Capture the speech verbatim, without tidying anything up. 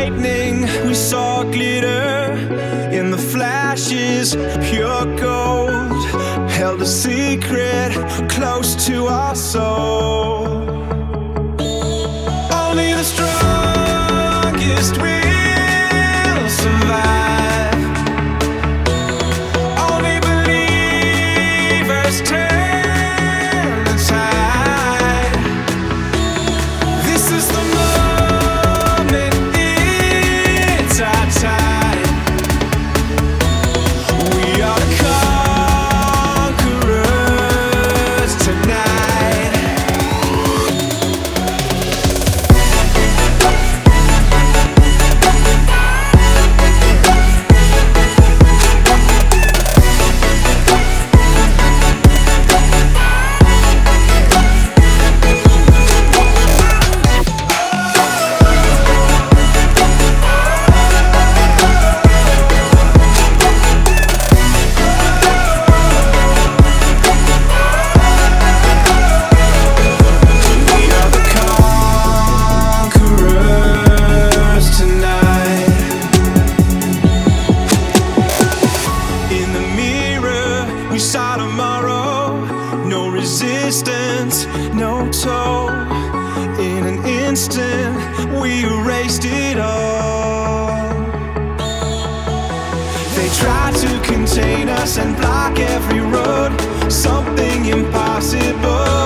lightning we saw glitter in the flashes, pure gold, held a secret close to our soul. Only the strongest will survive. Only believers take. We saw tomorrow, no resistance, no toll. In an instant, we erased it all. They try to contain us and block every road, something impossible.